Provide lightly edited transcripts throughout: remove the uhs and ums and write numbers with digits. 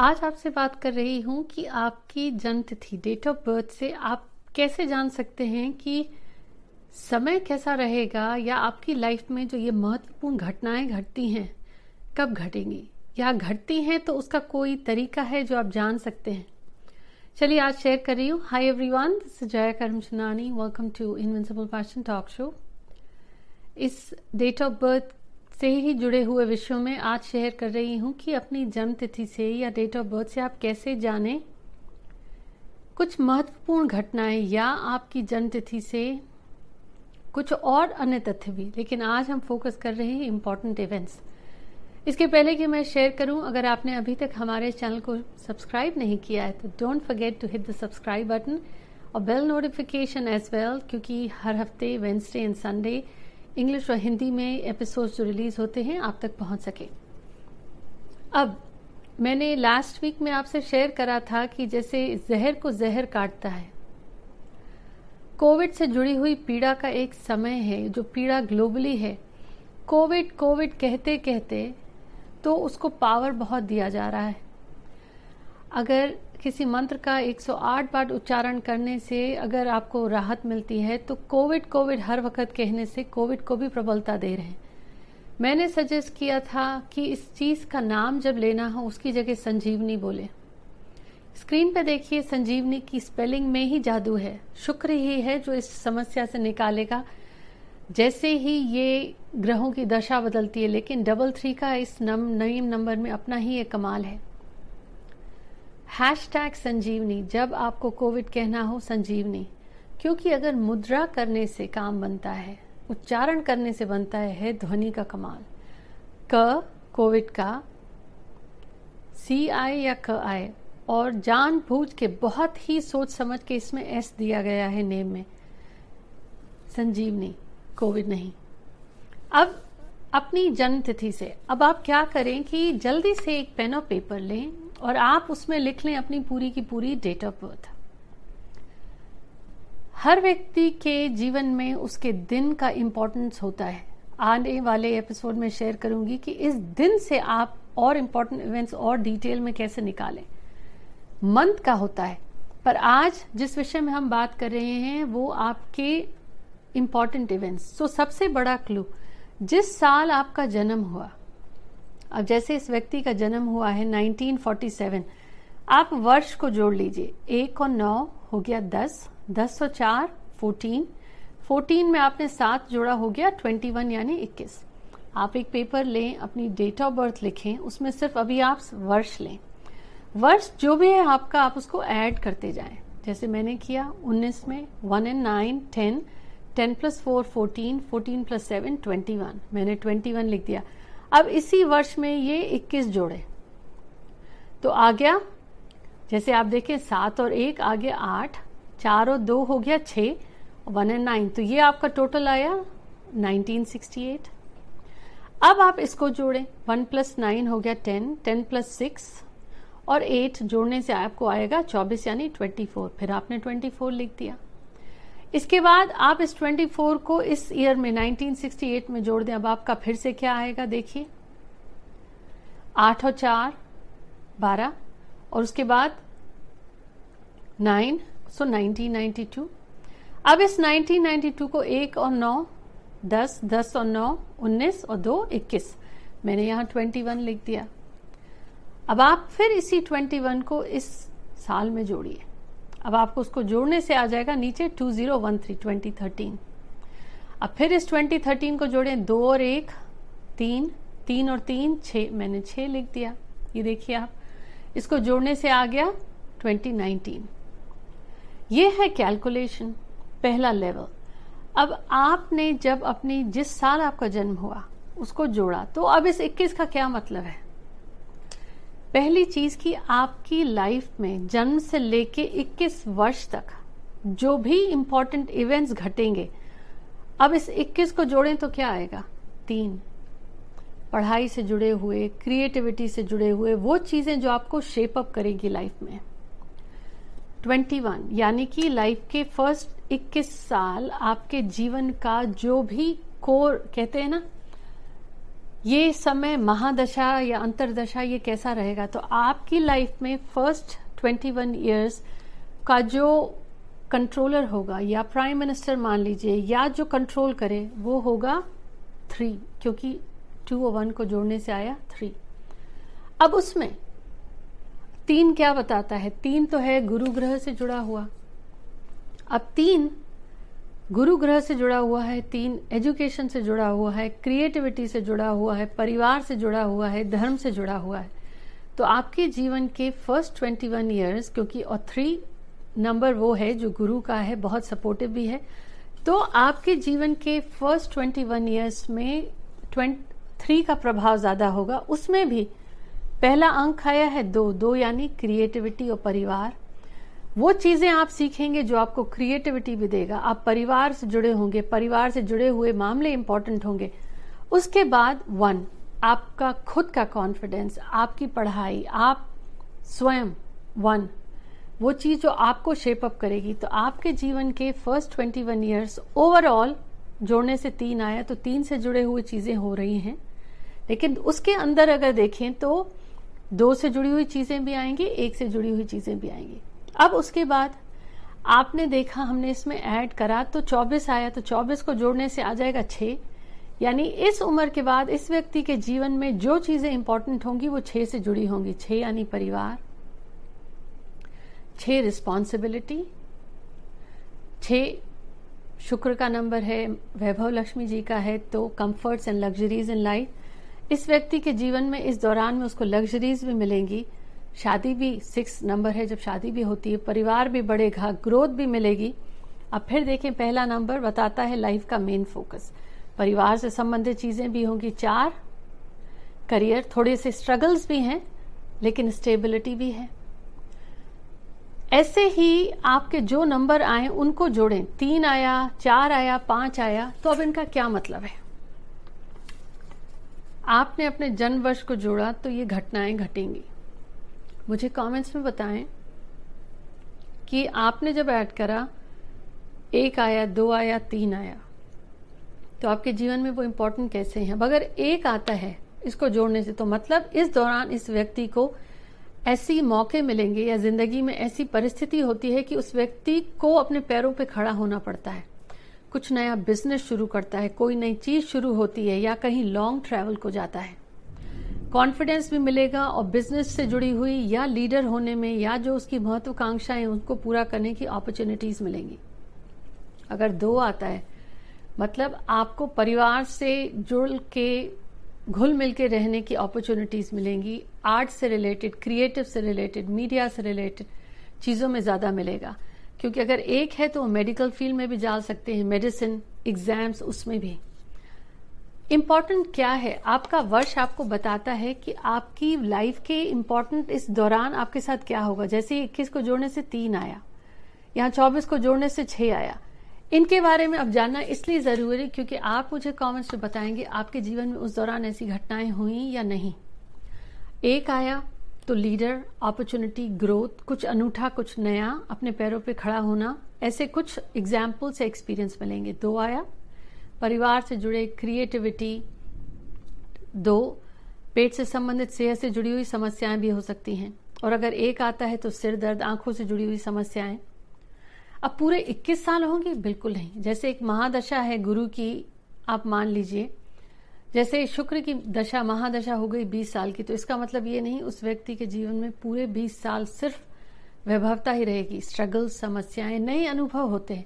आज आपसे बात कर रही हूँ कि आपकी जन्मतिथि, डेट ऑफ बर्थ से आप कैसे जान सकते हैं कि समय कैसा रहेगा या आपकी लाइफ में जो ये महत्वपूर्ण घटनाएं घटती हैं कब घटेंगी या घटती हैं तो उसका कोई तरीका है जो आप जान सकते हैं। चलिए आज शेयर कर रही हूँ। Hi everyone, this is Jaya Karamchandani, welcome to invincible passion talk show. इस डेट ऑफ बर्थ से ही जुड़े हुए विषयों में आज शेयर कर रही हूँ कि अपनी जन्मतिथि से या डेट ऑफ बर्थ से आप कैसे जाने कुछ महत्वपूर्ण घटनाएं या आपकी जन्मतिथि से कुछ और अन्य तथ्य भी, लेकिन आज हम फोकस कर रहे हैं इम्पॉर्टेंट इवेंट्स। इसके पहले कि मैं शेयर करूं, अगर आपने अभी तक हमारे चैनल को सब्सक्राइब नहीं किया है तो don't forget to hit the subscribe button और बेल नोटिफिकेशन एज वेल, क्योंकि हर हफ्ते वेडनेसडे एंड संडे इंग्लिश और हिंदी में एपिसोड्स जो रिलीज होते हैं आप तक पहुंच सके। अब मैंने लास्ट वीक में आपसे शेयर करा था कि जैसे जहर को जहर काटता है, कोविड से जुड़ी हुई पीड़ा का एक समय है जो पीड़ा ग्लोबली है। कोविड कहते कहते तो उसको पावर बहुत दिया जा रहा है। अगर किसी मंत्र का 108 बार उच्चारण करने से अगर आपको राहत मिलती है तो कोविड हर वक्त कहने से कोविड को भी प्रबलता दे रहे हैं। मैंने सजेस्ट किया था कि इस चीज का नाम जब लेना हो उसकी जगह संजीवनी बोले। स्क्रीन पे देखिए, संजीवनी की स्पेलिंग में ही जादू है। शुक्र ही है जो इस समस्या से निकालेगा। जैसे ही ये ग्रहों की दशा बदलती है, लेकिन 33 का इस नए नंबर में अपना ही एक कमाल है। #संजीवनी जब आपको कोविड कहना हो संजीवनी, क्योंकि अगर मुद्रा करने से काम बनता है, उच्चारण करने से बनता है ध्वनि का कमाल। क कोविड का सी आए या क आए, और जानबूझ के बहुत ही सोच समझ के इसमें एस दिया गया है नेम में। संजीवनी, कोविड नहीं। अब अपनी जन्मतिथि से अब आप क्या करें कि जल्दी से एक पेन और पेपर लें और आप उसमें लिख लें अपनी पूरी की पूरी डेट ऑफ बर्थ। हर व्यक्ति के जीवन में उसके दिन का इम्पोर्टेंस होता है। आने वाले एपिसोड में शेयर करूंगी कि इस दिन से आप और इम्पोर्टेंट इवेंट्स और डिटेल में कैसे निकालें। मंथ का होता है, पर आज जिस विषय में हम बात कर रहे हैं वो आपके इम्पॉर्टेंट इवेंट्स। तो सबसे बड़ा क्लू, जिस साल आपका जन्म हुआ। अब जैसे इस व्यक्ति का जन्म हुआ है 1947, आप वर्ष को जोड़ लीजिए। 1 और 9 हो गया 10, 10 और 4 14, 14 में आपने 7 जोड़ा हो गया 21 यानी 21। आप एक पेपर लें, अपनी डेट ऑफ बर्थ लिखें, उसमें सिर्फ अभी आप वर्ष लें। वर्ष जो भी है आपका आप उसको ऐड करते जाएं, जैसे मैंने किया 19 में 1 and 9 10, 10 + 4 14, 14 + 7 21, मैंने 21 लिख दिया। अब इसी वर्ष में ये 21 जोड़े तो आ गया, जैसे आप देखें 7 और 1 आ गया 8, 4 और 2 हो गया 6, 1 और 9 तो ये आपका टोटल आया 1968। अब आप इसको जोड़ें, 1 + 9 हो गया 10, 10 + 6 और 8 जोड़ने से आपको आएगा 24 यानी 24, फिर आपने 24 लिख दिया। इसके बाद आप इस 24 को इस ईयर में 1968 में जोड़ दें। अब आपका फिर से क्या आएगा देखिए, 8 और 4 12 और उसके बाद 9, सो 1992। अब इस 1992 को 1 और 9 10, 10 और 9 19 और 2 21, मैंने यहाँ 21 लिख दिया। अब आप फिर इसी 21 को इस साल में जोड़िए। अब आपको उसको जोड़ने से आ जाएगा नीचे 2013, 2013। अब फिर इस 2013 को जोड़ें, 2 और 1 3, 3 और 3 6, मैंने 6 लिख दिया। ये देखिए आप, इसको जोड़ने से आ गया 2019। ये है कैलकुलेशन, पहला लेवल। अब आपने जब अपनी जिस साल आपका जन्म हुआ उसको जोड़ा तो अब इस 21 का क्या मतलब है। पहली चीज की आपकी लाइफ में जन्म से लेके 21 वर्ष तक जो भी इम्पोर्टेंट इवेंट्स घटेंगे, अब इस 21 को जोड़ें तो क्या आएगा 3। पढ़ाई से जुड़े हुए, क्रिएटिविटी से जुड़े हुए, वो चीजें जो आपको शेप अप करेगी लाइफ में। 21 यानी कि लाइफ के फर्स्ट 21 साल आपके जीवन का जो भी कोर, कहते हैं ना ये समय महादशा या अंतरदशा ये कैसा रहेगा, तो आपकी लाइफ में फर्स्ट 21 ईयर्स का जो कंट्रोलर होगा या प्राइम मिनिस्टर मान लीजिए या जो कंट्रोल करे वो होगा 3, क्योंकि 2 और 1 को जोड़ने से आया 3. अब उसमें 3 क्या बताता है, 3 तो है गुरु ग्रह से जुड़ा हुआ. अब 3 गुरु ग्रह से जुड़ा हुआ है, 3 एजुकेशन से जुड़ा हुआ है, क्रिएटिविटी से जुड़ा हुआ है, परिवार से जुड़ा हुआ है, धर्म से जुड़ा हुआ है. तो आपके जीवन के फर्स्ट 21 ईयर्स, क्योंकि और 3 नंबर वो है जो गुरु का है, बहुत सपोर्टिव भी है, तो आपके जीवन के फर्स्ट 21 ईयर्स में 3 का प्रभाव ज्यादा होगा. उसमें भी पहला अंक आया है 2 यानी क्रिएटिविटी और परिवार. वो चीजें आप सीखेंगे जो आपको क्रिएटिविटी भी देगा. आप परिवार से जुड़े होंगे, परिवार से जुड़े हुए मामले इंपॉर्टेंट होंगे. उसके बाद 1 आपका खुद का कॉन्फिडेंस, आपकी पढ़ाई, आप स्वयं 1 वो चीज जो आपको शेप अप करेगी. तो आपके जीवन के फर्स्ट 21 ईयर्स ओवरऑल जोड़ने से 3 आया, तो 3 से जुड़े हुए चीजें हो रही हैं. लेकिन उसके अंदर अगर देखें तो 2 से जुड़ी हुई चीजें भी आएंगी, 1 से जुड़ी हुई चीजें भी आएंगी. अब उसके बाद आपने देखा हमने इसमें ऐड करा तो 24 आया, तो 24 को जोड़ने से आ जाएगा 6, यानी इस उम्र के बाद इस व्यक्ति के जीवन में जो चीजें इंपॉर्टेंट होंगी वो 6 से जुड़ी होंगी. 6 यानी परिवार, 6 रिस्पॉन्सिबिलिटी, 6 शुक्र का नंबर है, वैभव लक्ष्मी जी का है, तो comforts and luxuries in life. इस व्यक्ति के जीवन में इस दौरान में उसको लग्जरीज भी मिलेंगी. शादी भी 6 नंबर है, जब शादी भी होती है, परिवार भी बढ़ेगा, ग्रोथ भी मिलेगी. अब फिर देखें पहला नंबर बताता है लाइफ का मेन फोकस, परिवार से संबंधित चीजें भी होंगी. 4 करियर, थोड़े से स्ट्रगल्स भी हैं लेकिन स्टेबिलिटी भी है. ऐसे ही आपके जो नंबर आए उनको जोड़ें, 3 आया, 4 आया, 5 आया, तो अब इनका क्या मतलब है. आपने अपने जन्म वर्ष को जोड़ा तो ये घटनाएं घटेंगी. मुझे कमेंट्स में बताएं कि आपने जब ऐड करा 1 आया, 2 आया, 3 आया, तो आपके जीवन में वो इम्पोर्टेंट कैसे हैं. अगर 1 आता है इसको जोड़ने से, तो मतलब इस दौरान इस व्यक्ति को ऐसी मौके मिलेंगे या जिंदगी में ऐसी परिस्थिति होती है कि उस व्यक्ति को अपने पैरों पे खड़ा होना पड़ता है. कुछ नया बिजनेस शुरू करता है, कोई नई चीज शुरू होती है, या कहीं लॉन्ग ट्रैवल को जाता है. कॉन्फिडेंस भी मिलेगा और बिजनेस से जुड़ी हुई या लीडर होने में या जो उसकी महत्वाकांक्षाएं उनको पूरा करने की अपॉर्चुनिटीज मिलेंगी. अगर 2 आता है मतलब आपको परिवार से जुड़ के घुल मिल के रहने की अपॉर्चुनिटीज मिलेंगी. आर्ट से रिलेटेड, क्रिएटिव से रिलेटेड, मीडिया से रिलेटेड चीजों में ज्यादा मिलेगा, क्योंकि अगर 1 है तो मेडिकल फील्ड में भी जा सकते हैं, मेडिसिन, एग्जाम्स, उसमें भी. इम्पॉर्टेंट क्या है, आपका वर्ष आपको बताता है कि आपकी लाइफ के इम्पॉर्टेंट इस दौरान आपके साथ क्या होगा. जैसे 21 को जोड़ने से 3 आया, यहाँ 24 को जोड़ने से 6 आया. इनके बारे में अब जानना इसलिए जरूरी क्योंकि आप मुझे कमेंट्स में बताएंगे आपके जीवन में उस दौरान ऐसी घटनाएं हुई या नहीं. 1 आया तो लीडर, अपॉर्चुनिटी, ग्रोथ, कुछ अनूठा, कुछ नया, अपने पैरों पे खड़ा होना, ऐसे कुछ एग्जाम्पल से एक्सपीरियंस मिलेंगे. 2 आया परिवार से जुड़े, क्रिएटिविटी, 2 पेट से संबंधित, सेहत से जुड़ी हुई समस्याएं भी हो सकती हैं. और अगर 1 आता है तो सिर दर्द, आंखों से जुड़ी हुई समस्याएं. अब पूरे 21 साल होंगे, बिल्कुल नहीं. जैसे एक महादशा है गुरु की, आप मान लीजिए जैसे शुक्र की दशा महादशा हो गई 20 साल की, तो इसका मतलब ये नहीं उस व्यक्ति के जीवन में पूरे 20 साल सिर्फ वैभवता ही रहेगी. स्ट्रगल, समस्याएं, नए अनुभव होते हैं.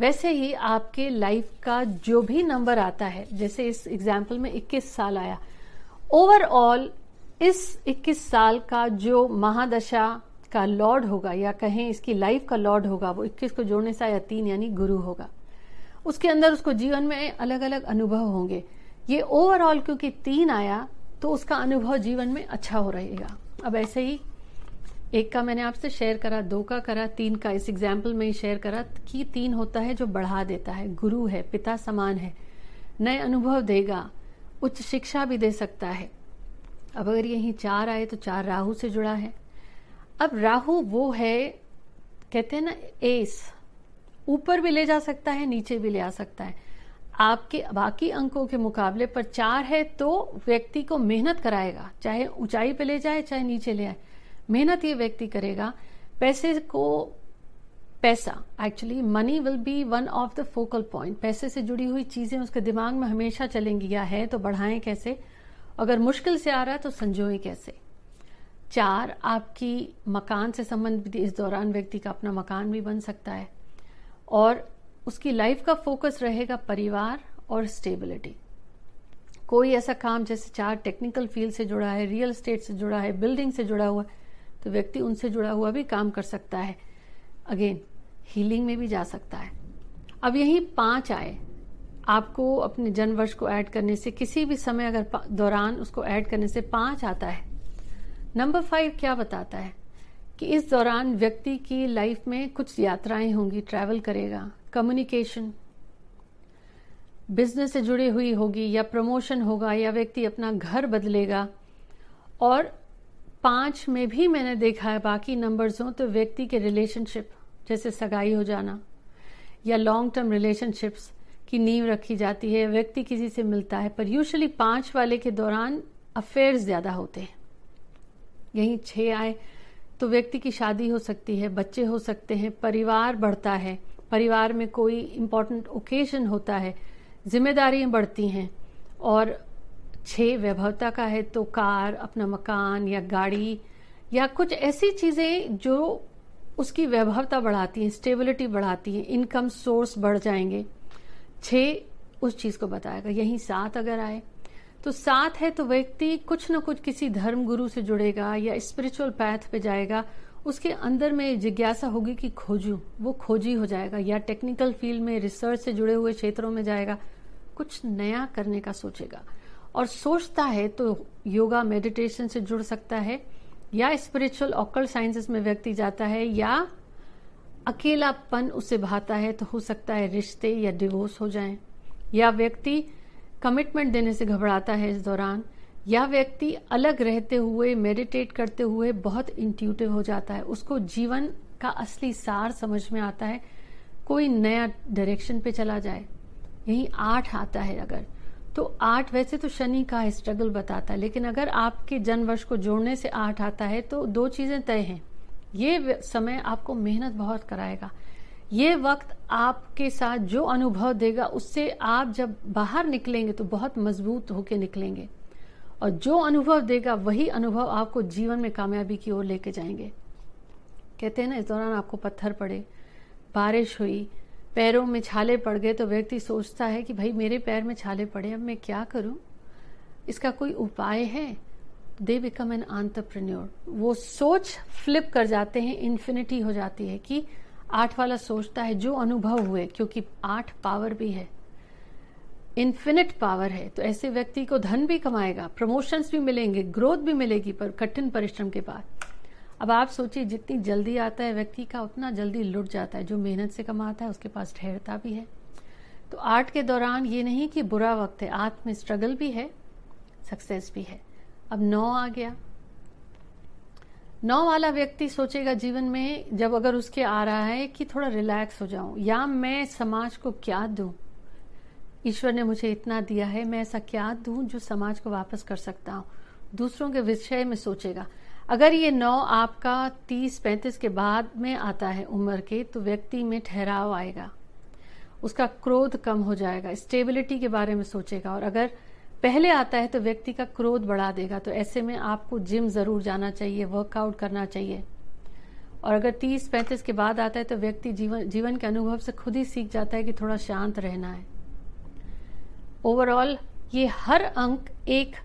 वैसे ही आपके लाइफ का जो भी नंबर आता है, जैसे इस एग्जाम्पल में 21 साल आया, ओवरऑल इस 21 साल का जो महादशा का लॉर्ड होगा या कहें इसकी लाइफ का लॉर्ड होगा, वो 21 को जोड़ने से या 3 यानी गुरु होगा. उसके अंदर उसको जीवन में अलग अलग अनुभव होंगे. ये ओवरऑल क्योंकि 3 आया तो उसका अनुभव जीवन में अच्छा हो रहेगा. अब ऐसे ही 1 का मैंने आपसे शेयर करा, 2 का करा, 3 का इस एग्जाम्पल में ही शेयर करा कि 3 होता है जो बढ़ा देता है, गुरु है, पिता समान है, नए अनुभव देगा, उच्च शिक्षा भी दे सकता है. अब अगर यही 4 आए तो 4 राहु से जुड़ा है. अब राहु वो है, कहते हैं ना एस, ऊपर भी ले जा सकता है, नीचे भी ले आ सकता है. आपके बाकी अंकों के मुकाबले पर 4 है तो व्यक्ति को मेहनत कराएगा, चाहे ऊंचाई पे ले जाए चाहे नीचे ले आए, मेहनत ये व्यक्ति करेगा। पैसे को पैसा actually money will be one of the focal point, पैसे से जुड़ी हुई चीजें उसके दिमाग में हमेशा चलेंगी, या है तो बढ़ाएं कैसे, अगर मुश्किल से आ रहा है तो संजोएं कैसे। 4 आपकी मकान से संबंधित, इस दौरान व्यक्ति का अपना मकान भी बन सकता है और उसकी लाइफ का फोकस रहेगा परिवार और स्टेबिलिटी। कोई ऐसा काम जैसे 4 टेक्निकल फील्ड से जुड़ा है, रियल एस्टेट से जुड़ा है, बिल्डिंग से जुड़ा हुआ, तो व्यक्ति उनसे जुड़ा हुआ भी काम कर सकता है। अगेन हीलिंग में भी जा सकता है। अब यही 5 आए, आपको अपने जन्मवर्ष को ऐड करने से किसी भी समय अगर दौरान उसको ऐड करने से 5 आता है। नंबर 5 क्या बताता है कि इस दौरान व्यक्ति की लाइफ में कुछ यात्राएं होंगी, ट्रैवल करेगा, कम्युनिकेशन बिजनेस से जुड़ी हुई होगी, या प्रमोशन होगा, या व्यक्ति अपना घर बदलेगा। और 5 में भी मैंने देखा है बाकी नंबर्स हों तो व्यक्ति के रिलेशनशिप जैसे सगाई हो जाना या लॉन्ग टर्म रिलेशनशिप्स की नींव रखी जाती है, व्यक्ति किसी से मिलता है, पर यूजुअली 5 वाले के दौरान अफेयर्स ज्यादा होते हैं। यहीं 6 आए तो व्यक्ति की शादी हो सकती है, बच्चे हो सकते हैं, परिवार बढ़ता है, परिवार में कोई इम्पोर्टेंट ओकेजन होता है, जिम्मेदारियां बढ़ती हैं। और 6 वैभवता का है तो कार, अपना मकान या गाड़ी या कुछ ऐसी चीजें जो उसकी वैभवता बढ़ाती हैं, स्टेबिलिटी बढ़ाती हैं, इनकम सोर्स बढ़ जाएंगे। 6 उस चीज को बताएगा। यहीं 7 अगर आए तो 7 है तो व्यक्ति कुछ न कुछ किसी धर्म गुरु से जुड़ेगा या स्पिरिचुअल पैथ पे जाएगा, उसके अंदर में जिज्ञासा होगी कि खोजूं, वो खोजी हो जाएगा, या टेक्निकल फील्ड में रिसर्च से जुड़े हुए क्षेत्रों में जाएगा, कुछ नया करने का सोचेगा। और सोचता है तो योगा मेडिटेशन से जुड़ सकता है, या स्पिरिचुअल ऑकल्ट साइंसेस में व्यक्ति जाता है, या अकेलापन उसे भाता है तो हो सकता है रिश्ते या डिवोर्स हो जाएं, या व्यक्ति कमिटमेंट देने से घबराता है इस दौरान, या व्यक्ति अलग रहते हुए मेडिटेट करते हुए बहुत इंट्यूटिव हो जाता है, उसको जीवन का असली सार समझ में आता है, कोई नया डायरेक्शन पे चला जाए। यही 8 आता है अगर तो 8 वैसे तो शनि का स्ट्रगल बताता है, लेकिन अगर आपके जन्मवर्ष को जोड़ने से 8 आता है तो 2 चीजें तय हैं, ये समय आपको मेहनत बहुत कराएगा, ये वक्त आपके साथ जो अनुभव देगा उससे आप जब बाहर निकलेंगे तो बहुत मजबूत होके निकलेंगे, और जो अनुभव देगा वही अनुभव आपको जीवन में कामयाबी की ओर लेके जाएंगे। कहते हैं ना, इस दौरान आपको पत्थर पड़े, बारिश हुई, पैरों में छाले पड़ गए तो व्यक्ति सोचता है कि भाई मेरे पैर में छाले पड़े, अब मैं क्या करूं, इसका कोई उपाय है? दे बिकम एन एंटरप्रेन्योर, वो सोच फ्लिप कर जाते हैं, इन्फिनिटी हो जाती है कि 8 वाला सोचता है जो अनुभव हुए, क्योंकि 8 पावर भी है, इन्फिनिट पावर है, तो ऐसे व्यक्ति को धन भी कमाएगा, प्रमोशंस भी मिलेंगे, ग्रोथ भी मिलेगी, पर कठिन परिश्रम के बाद। अब आप सोचिए जितनी जल्दी आता है व्यक्ति का उतना जल्दी लुट जाता है, जो मेहनत से कमाता है उसके पास ठहरता भी है। तो 8 के दौरान ये नहीं कि बुरा वक्त है, आत्म स्ट्रगल भी है, सक्सेस भी है। अब 9 आ गया। 9 वाला व्यक्ति सोचेगा जीवन में जब अगर उसके आ रहा है कि थोड़ा रिलैक्स हो जाऊं, या मैं समाज को क्या दूं, ईश्वर ने मुझे इतना दिया है, मैं ऐसा क्या दूं जो समाज को वापस कर सकता हूं, दूसरों के विषय में सोचेगा। अगर ये 9 आपका 30-35 के बाद में आता है उम्र के, तो व्यक्ति में ठहराव आएगा, उसका क्रोध कम हो जाएगा, स्टेबिलिटी के बारे में सोचेगा, और अगर पहले आता है तो व्यक्ति का क्रोध बढ़ा देगा, तो ऐसे में आपको जिम जरूर जाना चाहिए, वर्कआउट करना चाहिए। और अगर 30-35 के बाद आता है तो व्यक्ति जीवन के अनुभव से खुद ही सीख जाता है कि थोड़ा शांत रहना है। ओवरऑल ये हर अंक एक,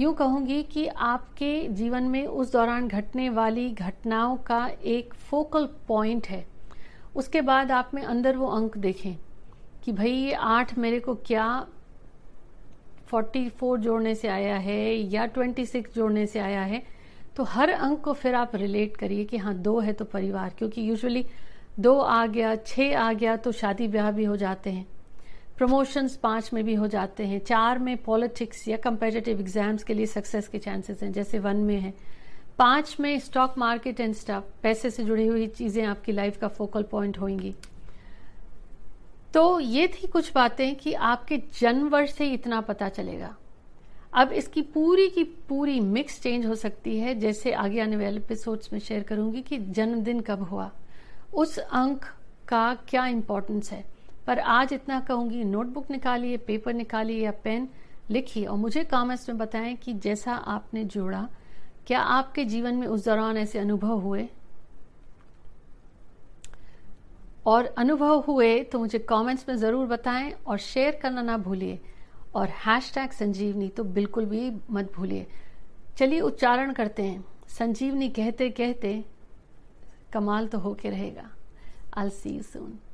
यूं कहूंगी कि आपके जीवन में उस दौरान घटने वाली घटनाओं का एक फोकल पॉइंट है। उसके बाद आप में अंदर वो अंक देखें कि भाई ये 8 मेरे को क्या 44 जोड़ने से आया है या 26 जोड़ने से आया है, तो हर अंक को फिर आप रिलेट करिए कि हाँ 2 है तो परिवार, क्योंकि यूजुअली 2 आ गया, 6 आ गया तो शादी ब्याह भी हो जाते हैं, प्रमोशंस 5 में भी हो जाते हैं, 4 में पॉलिटिक्स या कंपेटिटिव एग्जाम्स के लिए सक्सेस के चांसेस हैं जैसे 1 में है, 5 में स्टॉक मार्केट एंड स्टफ, पैसे से जुड़ी हुई चीजें आपकी लाइफ का फोकल पॉइंट होंगी, तो ये थी कुछ बातें कि आपके जन्म वर्ष से इतना पता चलेगा। अब इसकी पूरी की पूरी मिक्स चेंज हो सकती है, जैसे आगे आने वाले एपिसोड्स में शेयर करूंगी कि जन्मदिन कब हुआ, उस अंक का क्या इम्पोर्टेंस है। पर आज इतना कहूंगी, नोटबुक निकालिए, पेपर निकालिए या पेन लिखिए और मुझे कमेंट्स में बताएं कि जैसा आपने जोड़ा, क्या आपके जीवन में उस दौरान ऐसे अनुभव हुए, और अनुभव हुए तो मुझे कमेंट्स में ज़रूर बताएं और शेयर करना ना भूलिए। और #संजीवनी तो बिल्कुल भी मत भूलिए। चलिए उच्चारण करते हैं, संजीवनी कहते कहते कमाल तो होके रहेगा। I will see you soon.